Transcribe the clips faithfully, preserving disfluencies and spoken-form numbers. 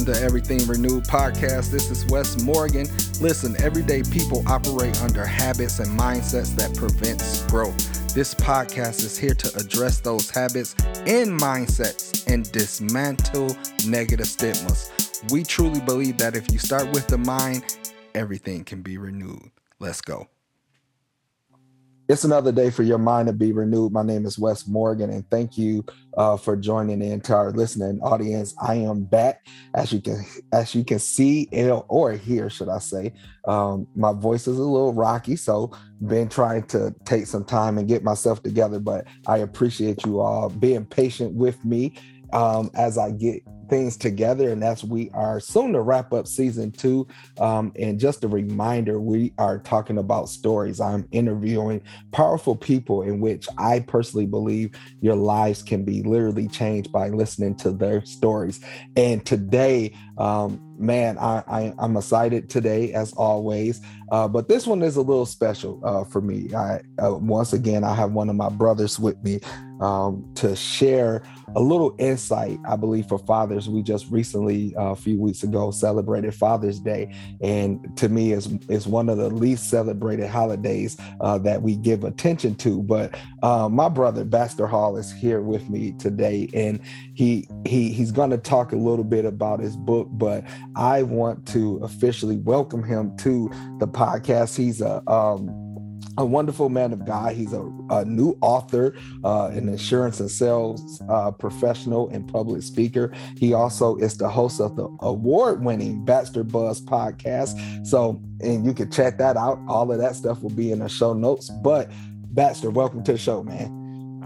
welcome to Everything Renewed podcast. This is Wes Morgan. Listen, everyday people operate under habits and mindsets that prevents growth. This podcast is here to address those habits and mindsets and dismantle negative stigmas. We truly believe that if you start with the mind, everything can be renewed. Let's go. It's another day for your mind to be renewed. My name is Wes Morgan, and thank you uh, for joining the entire listening audience. I am back, as you can as you can see or hear, should I say. Um, my voice is a little rocky, so been trying to take some time and get myself together. But I appreciate you all being patient with me um, as I get things together, and as we are soon to wrap up season two. Um, and just a reminder, we are talking about stories. I'm interviewing powerful people in which I personally believe your lives can be literally changed by listening to their stories. And today, um, man, I, I, I'm excited today as always, uh, but this one is a little special uh, for me. I uh, once again, I have one of my brothers with me um, to share a little insight, I believe, for fathers. We just recently, uh, a few weeks ago, celebrated Father's Day, and to me, is is one of the least celebrated holidays uh, that we give attention to. But uh, my brother Baxter Hall is here with me today, and he he he's going to talk a little bit about his book. But I want to officially welcome him to the podcast. He's a um, a wonderful man of God. He's a, a new author, uh, an insurance and sales uh, professional, and public speaker. He also is the host of the award-winning Baxter Buzz podcast. So, and you can check that out. All of that stuff will be in the show notes. But Baxter, welcome to the show, man.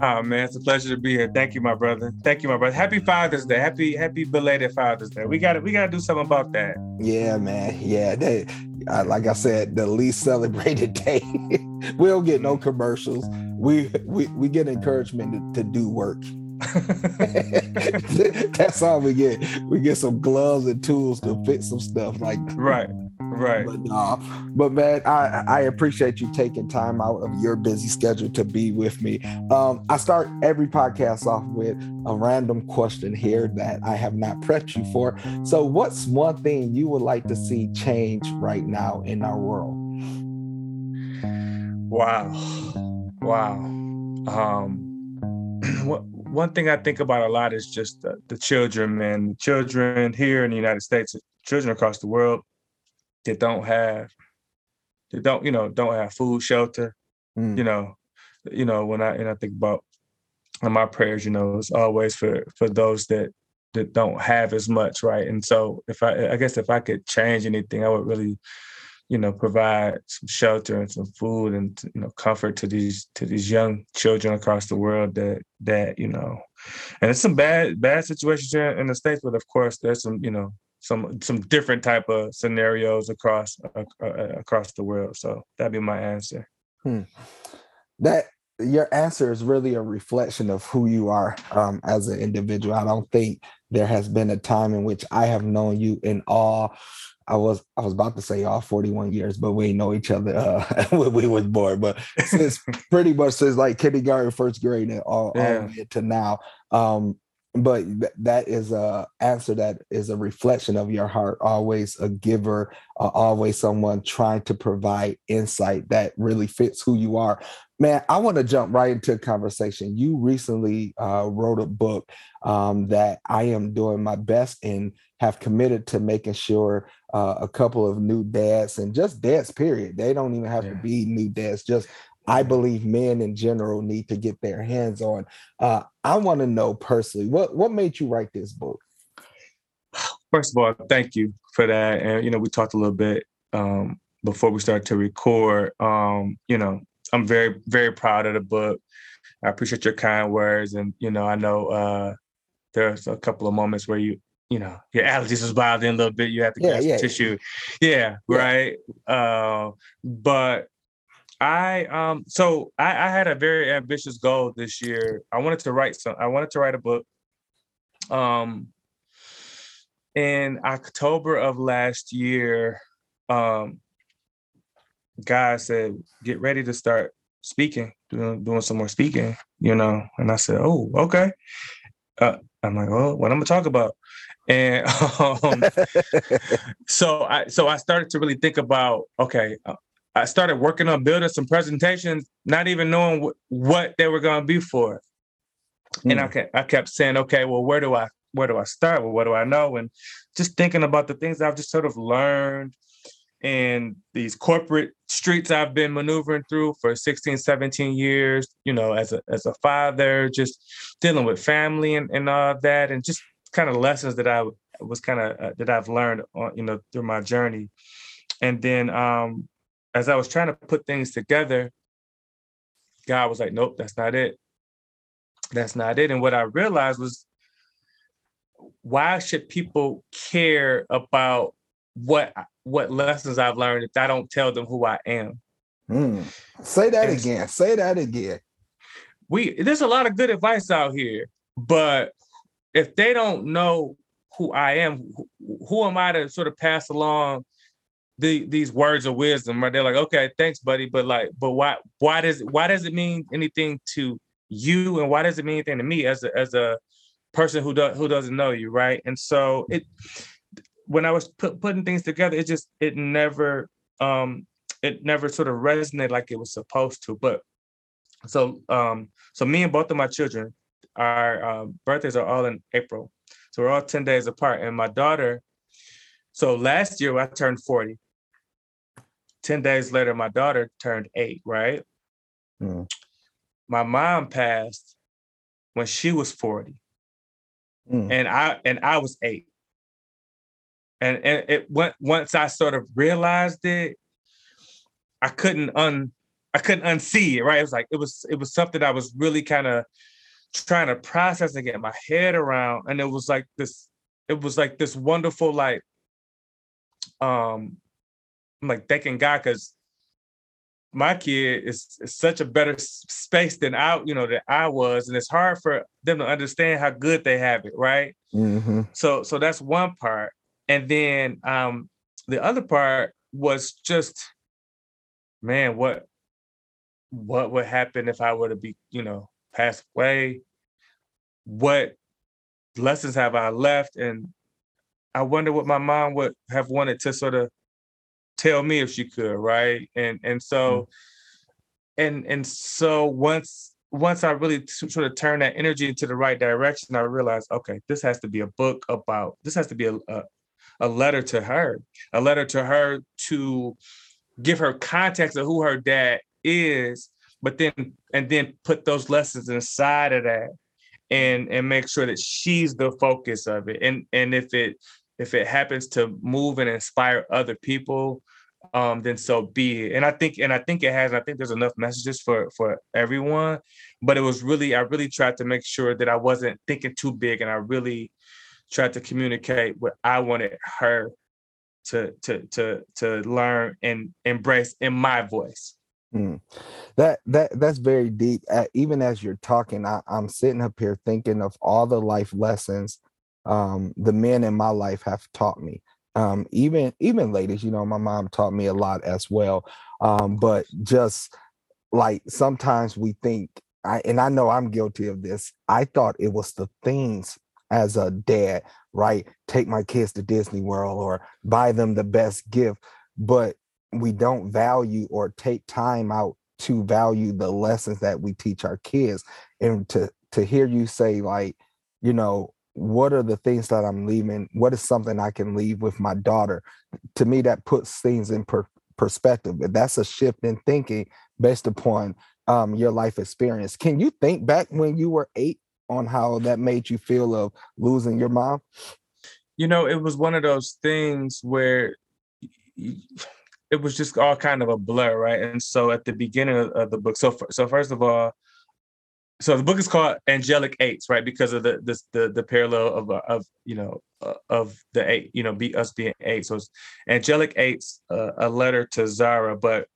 Oh man, it's a pleasure to be here. Thank you, my brother. Thank you, my brother. Happy Father's Day. Happy, happy belated Father's Day. We got to, we got to do something about that. Yeah, man. Yeah, they, I, like I said, the least celebrated day. We don't get no commercials. We we we get encouragement to, to do work. That's all we get. We get some gloves and tools to fix some stuff like that. Right. Right. But, uh, but man, I, I appreciate you taking time out of your busy schedule to be with me. Um, I start every podcast off with a random question here that I have not prepped you for. So what's one thing you would like to see change right now in our world? Wow. Wow. Um, one thing I think about a lot is just the, the children, man. The children here in the United States, children across the world, that don't have, that don't, you know, don't have food, shelter, mm. you know, you know, when I, and I think about my prayers, you know, it's always for, for those that, that don't have as much. Right. And so if I, I guess if I could change anything, I would really, you know, provide some shelter and some food and, you know, comfort to these, to these young children across the world that, that, you know, and it's some bad, bad situations here in the States, but of course there's some, you know, some some different type of scenarios across uh, uh, across the world. So that'd be my answer. Hmm. That your answer is really a reflection of who you are um, as an individual. I don't think there has been a time in which I have known you in all. I was I was about to say all forty-one years, but we know each other uh, when we was born. But since pretty much since like kindergarten, first grade, and all, yeah. all the way to now. Um, But that is a answer that is a reflection of your heart, always a giver, uh, always someone trying to provide insight that really fits who you are. Man, I want to jump right into a conversation. You recently uh, wrote a book um, that I am doing my best in, have committed to making sure uh, a couple of new dads and just dads, period. They don't even have yeah. to be new dads, just I believe men in general need to get their hands on. Uh, I want to know personally, what, what made you write this book? First of all, thank you for that. And, you know, we talked a little bit um, before we started to record. Um, you know, I'm very, very proud of the book. I appreciate your kind words. And, you know, I know uh, there's a couple of moments where you, you know, your allergies was bothering a little bit. You have to get yeah, yeah. tissue. Yeah, yeah. Right. Uh, but I um so I, I had a very ambitious goal this year. I wanted to write some. I wanted to write a book. Um, in October of last year, um, God said, "Get ready to start speaking, doing, doing some more speaking." You know, and I said, "Oh, okay." Uh, I'm like, "Oh, what am I gonna talk about?" And um, so I so I started to really think about, okay, I started working on building some presentations, not even knowing w- what they were going to be for. Mm. And I kept, I kept saying, okay, well, where do I where do I start? Well, what do I know? And just thinking about the things I've just sort of learned in these corporate streets I've been maneuvering through for sixteen, seventeen years, you know, as a as a father, just dealing with family and, and all that, and just kind of lessons that I was kind of uh, that I've learned, on, you know, through my journey. And then um, as I was trying to put things together, God was like, nope, that's not it. That's not it. And what I realized was, why should people care about what what lessons I've learned if I don't tell them who I am? Mm. Say that and again. Say that again. We there's a lot of good advice out here, but if they don't know who I am, who, who am I to sort of pass along the, these words of wisdom? Right? They're like, okay, thanks, buddy, but like, but why why does why does it mean anything to you, and why does it mean anything to me as a as a person who does who doesn't know you, right? And so it. When I was put, putting things together, it just, it never, um, it never sort of resonated like it was supposed to. But so, um, so me and both of my children, our uh, birthdays are all in April. So we're all ten days apart. And my daughter, so last year I turned forty. ten days later, my daughter turned eight, right? Mm. My mom passed when she was forty. Mm. And I, and I was eight. And and it went, once I sort of realized it, I couldn't un I couldn't unsee it, right? It was like it was it was something I was really kind of trying to process and get my head around. And it was like this, it was like this wonderful, like, um, I'm like thanking God, because my kid is, is such a better space than I, you know, that I was, and it's hard for them to understand how good they have it, right? Mm-hmm. So so that's one part. And then um, the other part was just, man, what what would happen if I were to be, you know, pass away? What lessons have I left? And I wonder what my mom would have wanted to sort of tell me if she could, right? And and so, mm. and and so once once I really t- sort of turned that energy into the right direction, I realized, okay, this has to be a book about, this has to be a, a a letter to her, a letter to her to give her context of who her dad is, but then, and then put those lessons inside of that and, and make sure that she's the focus of it. And, and if it, if it happens to move and inspire other people, um, then so be it. And I think, and I think it has, I think there's enough messages for, for everyone, but it was really, I really tried to make sure that I wasn't thinking too big, and I really tried to communicate what I wanted her to to to to learn and embrace in my voice. Mm. That that that's very deep. Uh, even as you're talking, I, I'm sitting up here thinking of all the life lessons um, the men in my life have taught me. Um, even even ladies, you know, my mom taught me a lot as well. Um, but just like sometimes we think, I, and I know I'm guilty of this, I thought it was the things as a dad, right? Take my kids to Disney World or buy them the best gift, but we don't value or take time out to value the lessons that we teach our kids. And to, to hear you say, like, you know, what are the things that I'm leaving? What is something I can leave with my daughter? To me, that puts things in per- perspective. That's a shift in thinking based upon um, your life experience. Can you think back when you were eight on how that made you feel of losing your mom? You know, it was one of those things where it was just all kind of a blur, right? And so at the beginning of the book, so so first of all, so the book is called Angelic Eights, right? Because of the the the, the parallel of of you know of the eight, you know, be us being eight. So it's Angelic Eights, uh, a letter to Zara. But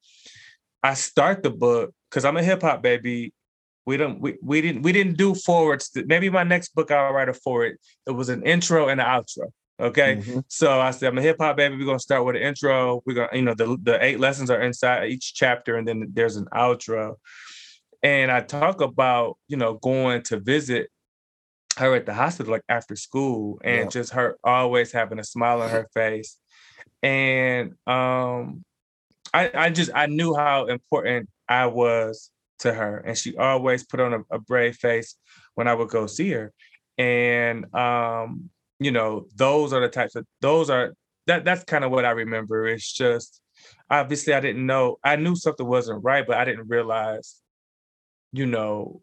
I start the book because I'm a hip hop baby. We don't. We, we didn't. We didn't do forwards. Maybe my next book I'll write a forward. It was an intro and an outro. Okay. Mm-hmm. So I said, I'm a hip hop baby. We're gonna start with an intro. We're gonna, you know, the the eight lessons are inside each chapter, and then there's an outro. And I talk about, you know, going to visit her at the hospital, like after school, and yeah. just her always having a smile on her face. And um, I, I just, I knew how important I was to her. And she always put on a, a brave face when I would go see her. And, um, you know, those are the types of, those are, that that's kind of what I remember. It's just, obviously I didn't know, I knew something wasn't right, but I didn't realize, you know,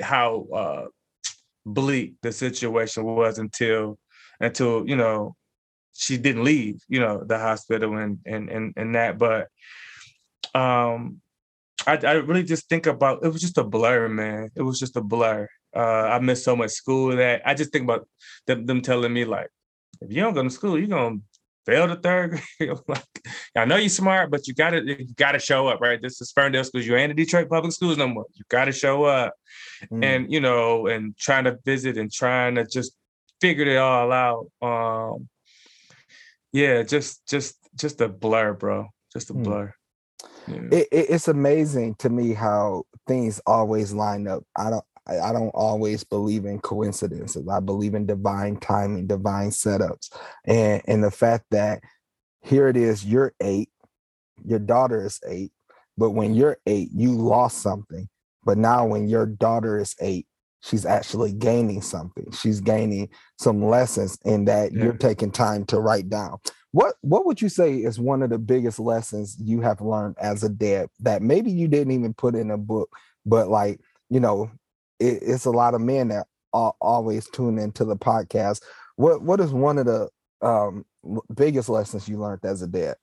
how uh, bleak the situation was until, until, you know, she didn't leave, you know, the hospital and, and, and, and that, but um, I, I really just think about, it was just a blur, man. It was just a blur. Uh, I missed so much school that I just think about them, them telling me like, if you don't go to school, you're going to fail the third grade. Like, I know you're smart, but you gotta, you gotta show up, right? This is Ferndale schools. You ain't in Detroit public schools no more. You gotta show up. Mm. And, you know, and trying to visit and trying to just figure it all out. Um, yeah, just, just, just a blur, bro. Just a blur. Mm. Yeah. It, it, it's amazing to me how things always line up. I don't, I don't always believe in coincidences. I believe in divine timing, divine setups. And, and the fact that here it is, you're eight, your daughter is eight, but when you're eight, you lost something. But now when your daughter is eight, she's actually gaining something. She's gaining some lessons in that yeah. you're taking time to write down. What what would you say is one of the biggest lessons you have learned as a dad that maybe you didn't even put in a book, but like, you know, it's a lot of men that are always tune into the podcast. What What is one of the um, biggest lessons you learned as a dad?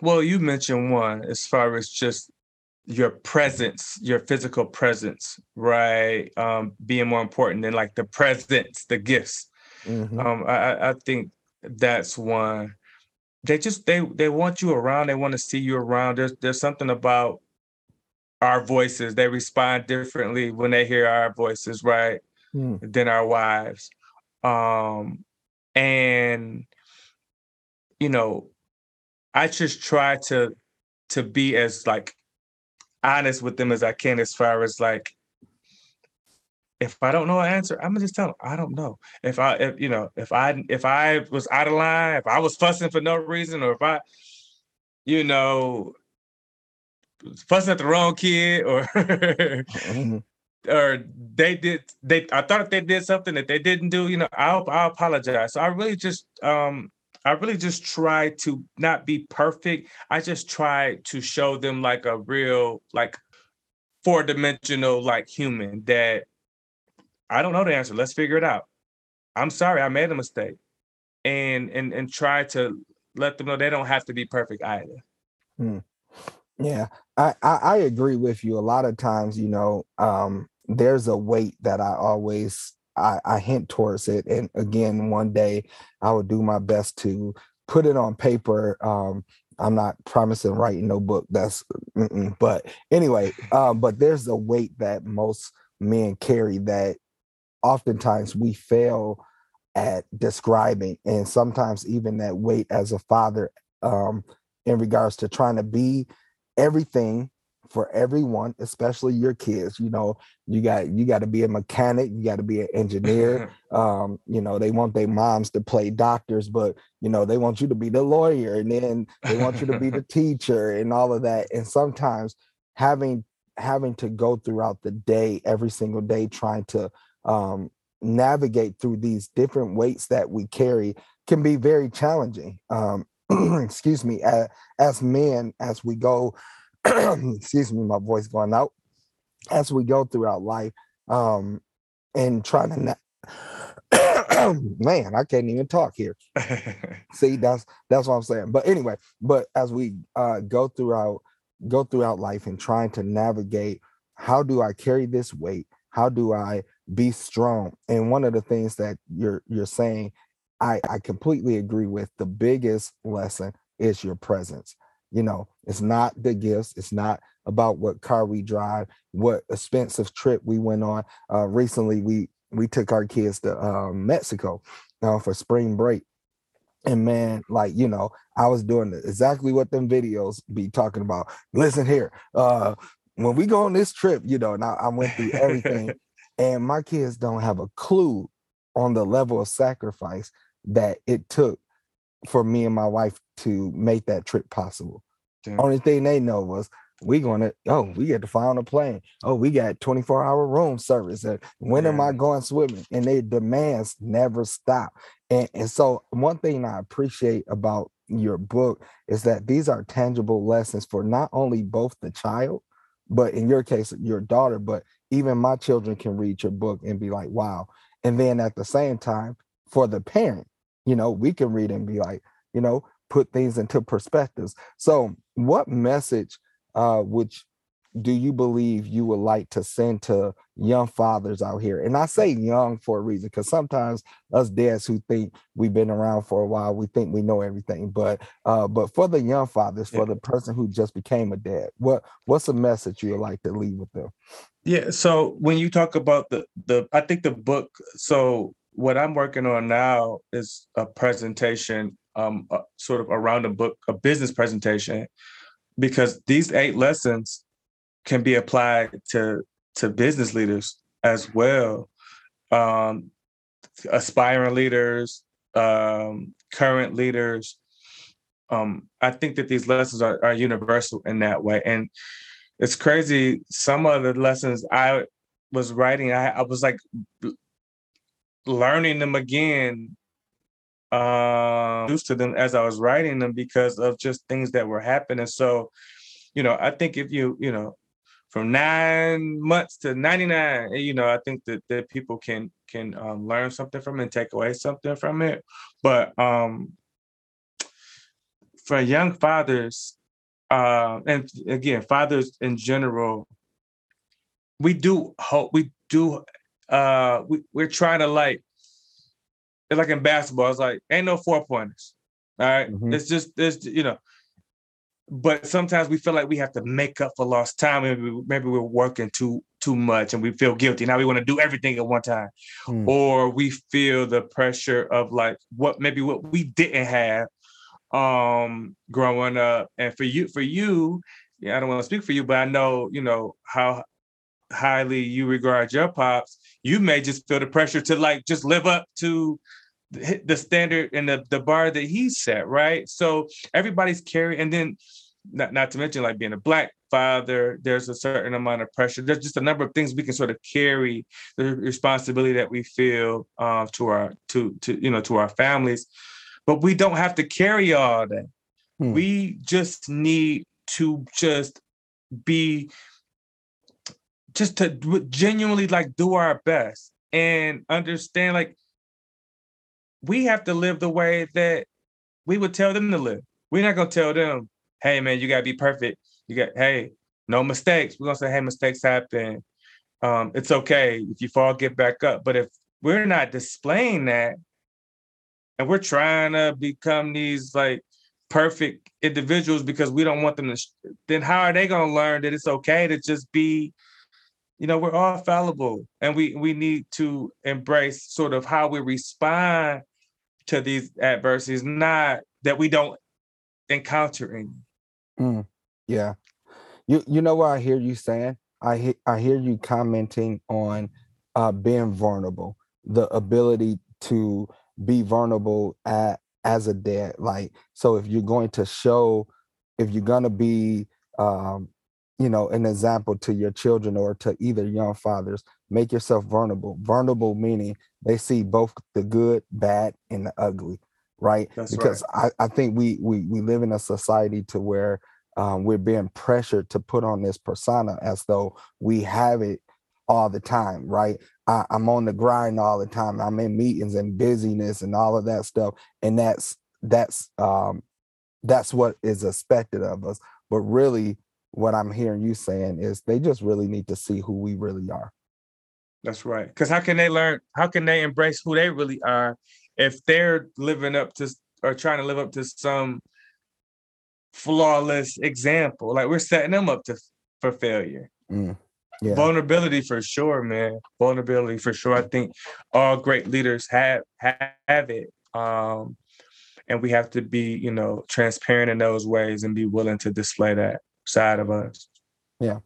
Well, you mentioned one as far as just your presence, your physical presence, right? Um, being more important than like the presents, the gifts. Mm-hmm. Um, I, I think that's one. They just, they they want you around. They want to see you around. There's There's something about our voices. They respond differently when they hear our voices, right? Mm. Than our wives. Um, and, you know, I just try to, to be as like honest with them as I can, as far as like, if I don't know an answer, I'm gonna just tell them, I don't know. If I, if, you know, if I, if I was out of line, if I was fussing for no reason, or if I, you know, fussing at the wrong kid, or mm-hmm. or they did they I thought they did something that they didn't do, you know, I'll I'll apologize. So I really just um I really just try to not be perfect. I just try to show them like a real, like four-dimensional, like human, that I don't know the answer. Let's figure it out. I'm sorry, I made a mistake. And and and try to let them know they don't have to be perfect either. Mm. Yeah, I, I, I agree with you. A lot of times, you know, um, there's a weight that I always, I, I hint towards it. And again, one day I will do my best to put it on paper. Um, I'm not promising writing no book. That's, mm-mm. But anyway, um, but there's a weight that most men carry that oftentimes we fail at describing. And sometimes even that weight as a father, um, in regards to trying to be everything for everyone, especially your kids. You know, you got you got to be a mechanic, you got to be an engineer. Um, you know, they want their moms to play doctors, but you know, they want you to be the lawyer, and then they want you to be the teacher and all of that. And sometimes having having to go throughout the day, every single day, trying to um, navigate through these different weights that we carry can be very challenging. Um, excuse me, as, as men, as we go, excuse me, my voice going out, as we go throughout life, um, and trying to, na- man, I can't even talk here. See, that's, that's what I'm saying. But anyway, but as we uh, go throughout, go throughout life and trying to navigate, how do I carry this weight? How do I be strong? And one of the things that you're, you're saying, I, I completely agree with. The biggest lesson is your presence. You know, it's not the gifts. It's not about what car we drive, what expensive trip we went on. Uh, recently, we we took our kids to uh, Mexico uh, for spring break. And man, like, you know, I was doing exactly what them videos be talking about. Listen here, uh, when we go on this trip, you know, and I, I went through everything. And my kids don't have a clue on the level of sacrifice that it took for me and my wife to make that trip possible. Damn. Only thing they know was we gonna, oh, we get to fly on a plane. Oh, we got twenty-four hour room service. When yeah. am I going swimming? And their demands never stop. And, and so one thing I appreciate about your book is that these are tangible lessons for not only both the child, but in your case, your daughter, but even my children can read your book and be like, wow. And then at the same time, for the parent, you know, we can read and be like, you know, put things into perspectives. So what message uh, which do you believe you would like to send to young fathers out here? And I say young for a reason, because sometimes us dads who think we've been around for a while, we think we know everything. But uh, but for the young fathers, for yeah. the person who just became a dad, what what's the message you would like to leave with them? Yeah. So when you talk about the the, I think the book. So what I'm working on now is a presentation, um, uh, sort of around a book, a business presentation, because these eight lessons can be applied to to business leaders as well, um, aspiring leaders, um, current leaders. Um, I think that these lessons are, are universal in that way. And it's crazy. Some of the lessons I was writing, I, I was like learning them again, um, used to them as I was writing them because of just things that were happening. So, you know, I think if you, you know, from nine months to ninety-nine, you know, I think that, that people can can um, learn something from it and take away something from it. But um, for young fathers, uh, and again, fathers in general, we do hope, we do, uh, we, we're trying to like, like in basketball, it's like, ain't no four pointers, all right? Mm-hmm. It's just, it's, you know, but sometimes we feel like we have to make up for lost time, and maybe, maybe we're working too too much, and we feel guilty. Now we want to do everything at one time, mm. or we feel the pressure of like what maybe what we didn't have um, growing up. And for you, for you, yeah, I don't want to speak for you, but I know you know how highly you regard your pops. You may just feel the pressure to like just live up to the standard and the, the bar that he set, right? So everybody's carrying, and then not, not to mention like being a Black father, there's a certain amount of pressure. There's just a number of things we can sort of carry the responsibility that we feel uh, to our to to you know to our families, but we don't have to carry all that. Hmm. We just need to just be just to genuinely like do our best and understand like. We have to live the way that we would tell them to live. We're not going to tell them, hey, man, you got to be perfect. You got, hey, no mistakes. We're going to say, hey, mistakes happen. Um, it's okay. If you fall, get back up. But if we're not displaying that and we're trying to become these like perfect individuals because we don't want them to, sh- then how are they going to learn that it's okay to just be, you know, we're all fallible and we, we need to embrace sort of how we respond to these adversities, not that we don't encounter any. Mm, yeah. You you know what I hear you saying? I, he, I hear you commenting on uh, being vulnerable, the ability to be vulnerable at, as a dad. Like, so if you're going to show, if you're going to be, um, you know, an example to your children or to either young fathers, make yourself vulnerable. Vulnerable meaning they see both the good, bad, and the ugly, right? That's because right. I, I think we we we live in a society to where um, we're being pressured to put on this persona as though we have it all the time, right? I, I'm on the grind all the time. I'm in meetings and busyness and all of that stuff. And that's, that's, um, that's what is expected of us. But really, what I'm hearing you saying is they just really need to see who we really are. That's right. Because how can they learn? How can they embrace who they really are if they're living up to or trying to live up to some flawless example? Like we're setting them up to for failure. Mm, yeah. Vulnerability for sure, man. Vulnerability for sure. I think all great leaders have have it. Um, and we have to be, you know, transparent in those ways and be willing to display that side of us. Yeah.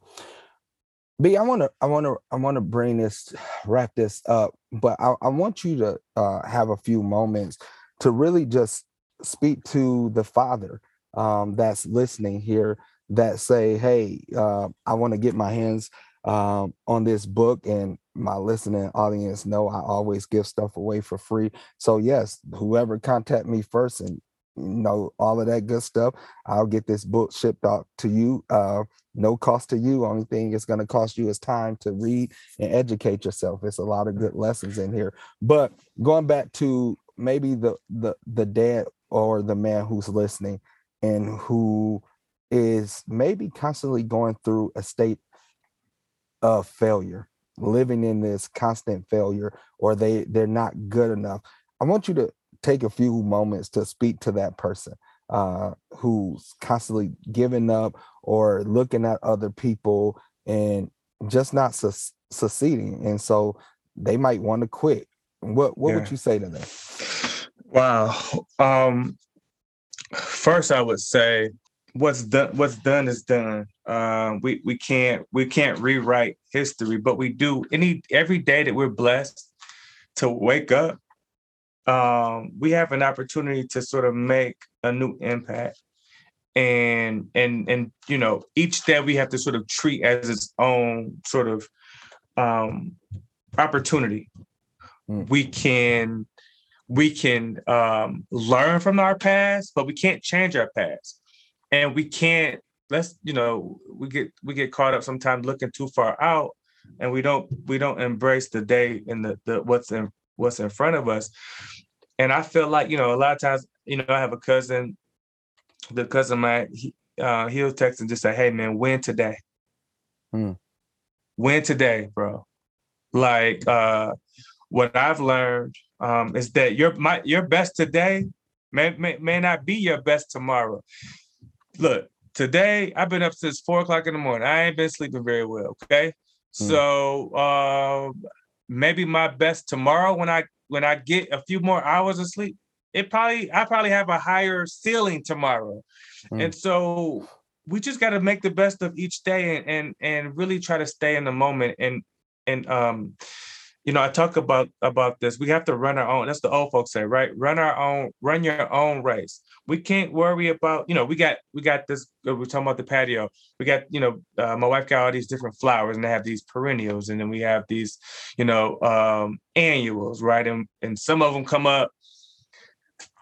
B, I want to, I want to, I want to bring this, wrap this up, but I, I want you to uh, have a few moments to really just speak to the father um, that's listening here that say, hey, uh, I want to get my hands um, on this book, and my listening audience know I always give stuff away for free. So yes, whoever contact me first and, you know, all of that good stuff, I'll get this book shipped out to you. Uh, no cost to you. Only thing it's going to cost you is time to read and educate yourself. It's a lot of good lessons in here. But going back to maybe the the the dad or the man who's listening and who is maybe constantly going through a state of failure, living in this constant failure, or they they're not good enough. I want you to take a few moments to speak to that person uh, who's constantly giving up or looking at other people and just not su- succeeding. And so they might want to quit. What What yeah. would you say to them? Wow. Um, first, I would say what's done, what's done is done. Uh, we we can't we can't rewrite history, but we do any every day that we're blessed to wake up. Um, we have an opportunity to sort of make a new impact, and and and you know, each day we have to sort of treat as its own sort of um, opportunity. Mm. We can we can um, learn from our past, but we can't change our past, and we can't let's you know we get we get caught up sometimes looking too far out, and we don't we don't embrace the day and the, the what's in what's in front of us. And I feel like, you know, a lot of times, you know, I have a cousin, the cousin of mine, he, uh, he'll text and just say, hey, man, win today. Mm. Win today, bro. Like, uh, what I've learned um, is that your my, your best today may, may, may not be your best tomorrow. Look, today, I've been up since four o'clock in the morning. I ain't been sleeping very well, okay? Mm. So, uh, maybe my best tomorrow, when I when I get a few more hours of sleep, it probably I probably have a higher ceiling tomorrow. Mm. And so we just got to make the best of each day and, and and really try to stay in the moment. And and um, you know, I talk about about this. We have to run our own. That's the old folks say, right? Run our own, run your own race. We can't worry about, you know, we got we got this. We're talking about the patio. We got, you know, uh, my wife got all these different flowers, and they have these perennials, and then we have these, you know, um, annuals, right? And and some of them come up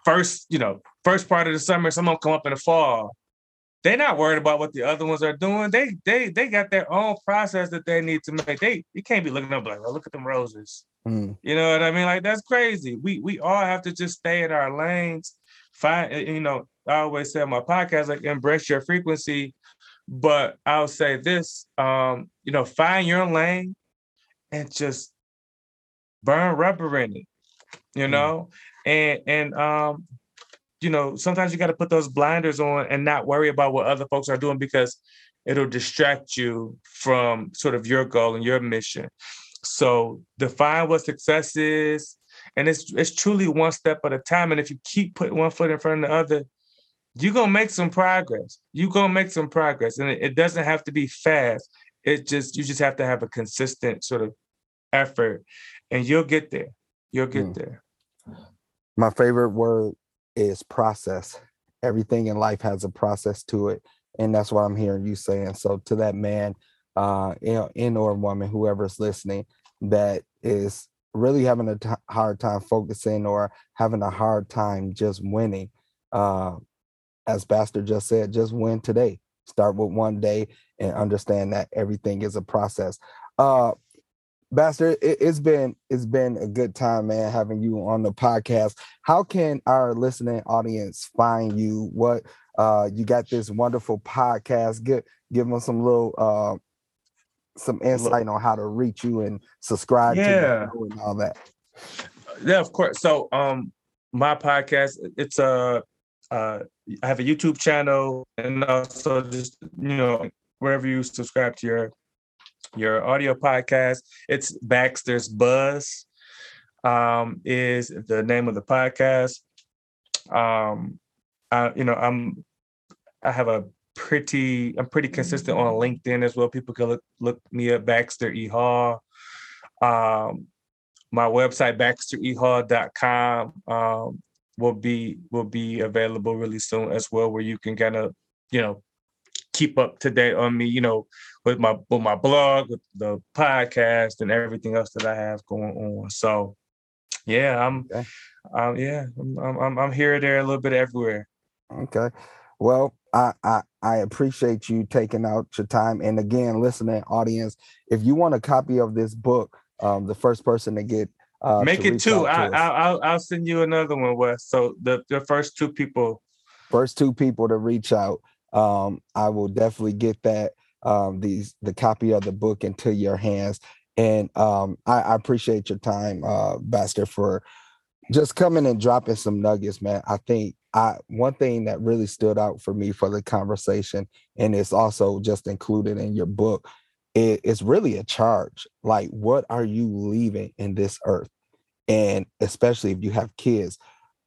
first, you know, first part of the summer. Some of them come up in the fall. They're not worried about what the other ones are doing. They they they got their own process that they need to make. They you can't be looking up like, oh, look at them roses. Mm. You know what I mean? Like, that's crazy. We we all have to just stay in our lanes. Find, you know, I always say on my podcast, like, embrace your frequency. But I'll say this, um, you know, find your lane and just burn rubber in it, you know? Mm. And and um you know, sometimes you got to put those blinders on and not worry about what other folks are doing, because it'll distract you from sort of your goal and your mission. So define what success is. And it's it's truly one step at a time. And if you keep putting one foot in front of the other, you're going to make some progress. You're going to make some progress. And it, it doesn't have to be fast. It just, you just have to have a consistent sort of effort, and you'll get there. You'll get mm. there. My favorite word is process. Everything in life has a process to it, and that's what I'm hearing you saying. So to that man, uh, you know, in or woman, whoever's listening, that is really having a t- hard time focusing or having a hard time just winning. Uh, as Baxter just said, just win today. Start with one day and understand that everything is a process. Uh, Baxter, it's been it's been a good time, man, having you on the podcast. How can our listening audience find you? What uh, you got this wonderful podcast. Give give them some little uh, some insight on how to reach you and subscribe yeah. to you and all that. Yeah, of course. So um, my podcast, it's a uh, uh, I have a YouTube channel, and also just, you know, wherever you subscribe to your. your audio podcast, it's Baxter's Buzz, um, is the name of the podcast. Um, I, you know, I'm I have a pretty, I'm pretty consistent on LinkedIn as well. People can look, look me up, Baxter E-Hall. Um, my website, baxter e hall dot com, um, will be, will be available really soon as well, where you can kind of, you know, keep up to date on me, you know, with my, with my blog, with the podcast and everything else that I have going on. So yeah, I'm, okay. um, yeah, I'm, I'm, I'm here, there, a little bit everywhere. Okay. Well, I, I, I appreciate you taking out your time. And again, listening audience, if you want a copy of this book, um, the first person to get, uh, make it two, I, I, I'll, I'll send you another one, Wes. So the, the first two people, first two people to reach out. Um, I will definitely get that, um, these, the copy of the book into your hands. And, um, I, I appreciate your time, uh, Baxter, for just coming and dropping some nuggets, man. I think I, one thing that really stood out for me for the conversation, and it's also just included in your book, it, it's really a charge. Like, what are you leaving in this earth? And especially if you have kids,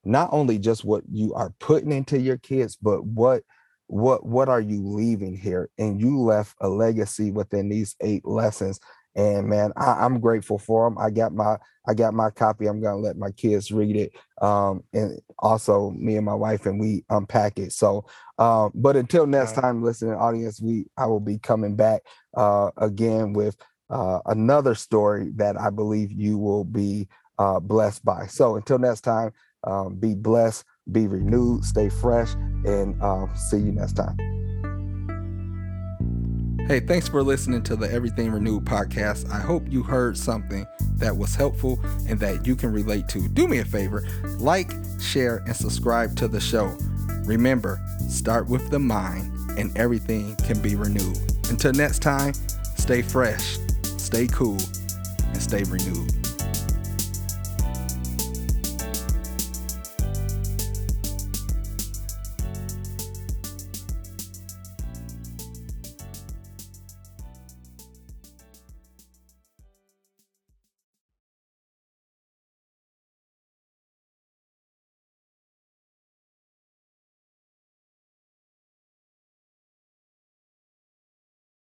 not only just what you are putting into your kids, but what, what, what are you leaving here? And you left a legacy within these eight lessons. And man, I, I'm grateful for them. I got my, I got my copy. I'm going to let my kids read it. Um, and also me and my wife, and we unpack it. So, um, but until next time, listening audience, we, I will be coming back, uh, again with, uh, another story that I believe you will be, uh, blessed by. So until next time, um, be blessed, be renewed, stay fresh, and, um, see you next time. Hey, thanks for listening to the Everything Renewed podcast. I hope you heard something that was helpful and that you can relate to. Do me a favor, like, share, and subscribe to the show. Remember, start with the mind and everything can be renewed. Until next time, stay fresh, stay cool, and stay renewed.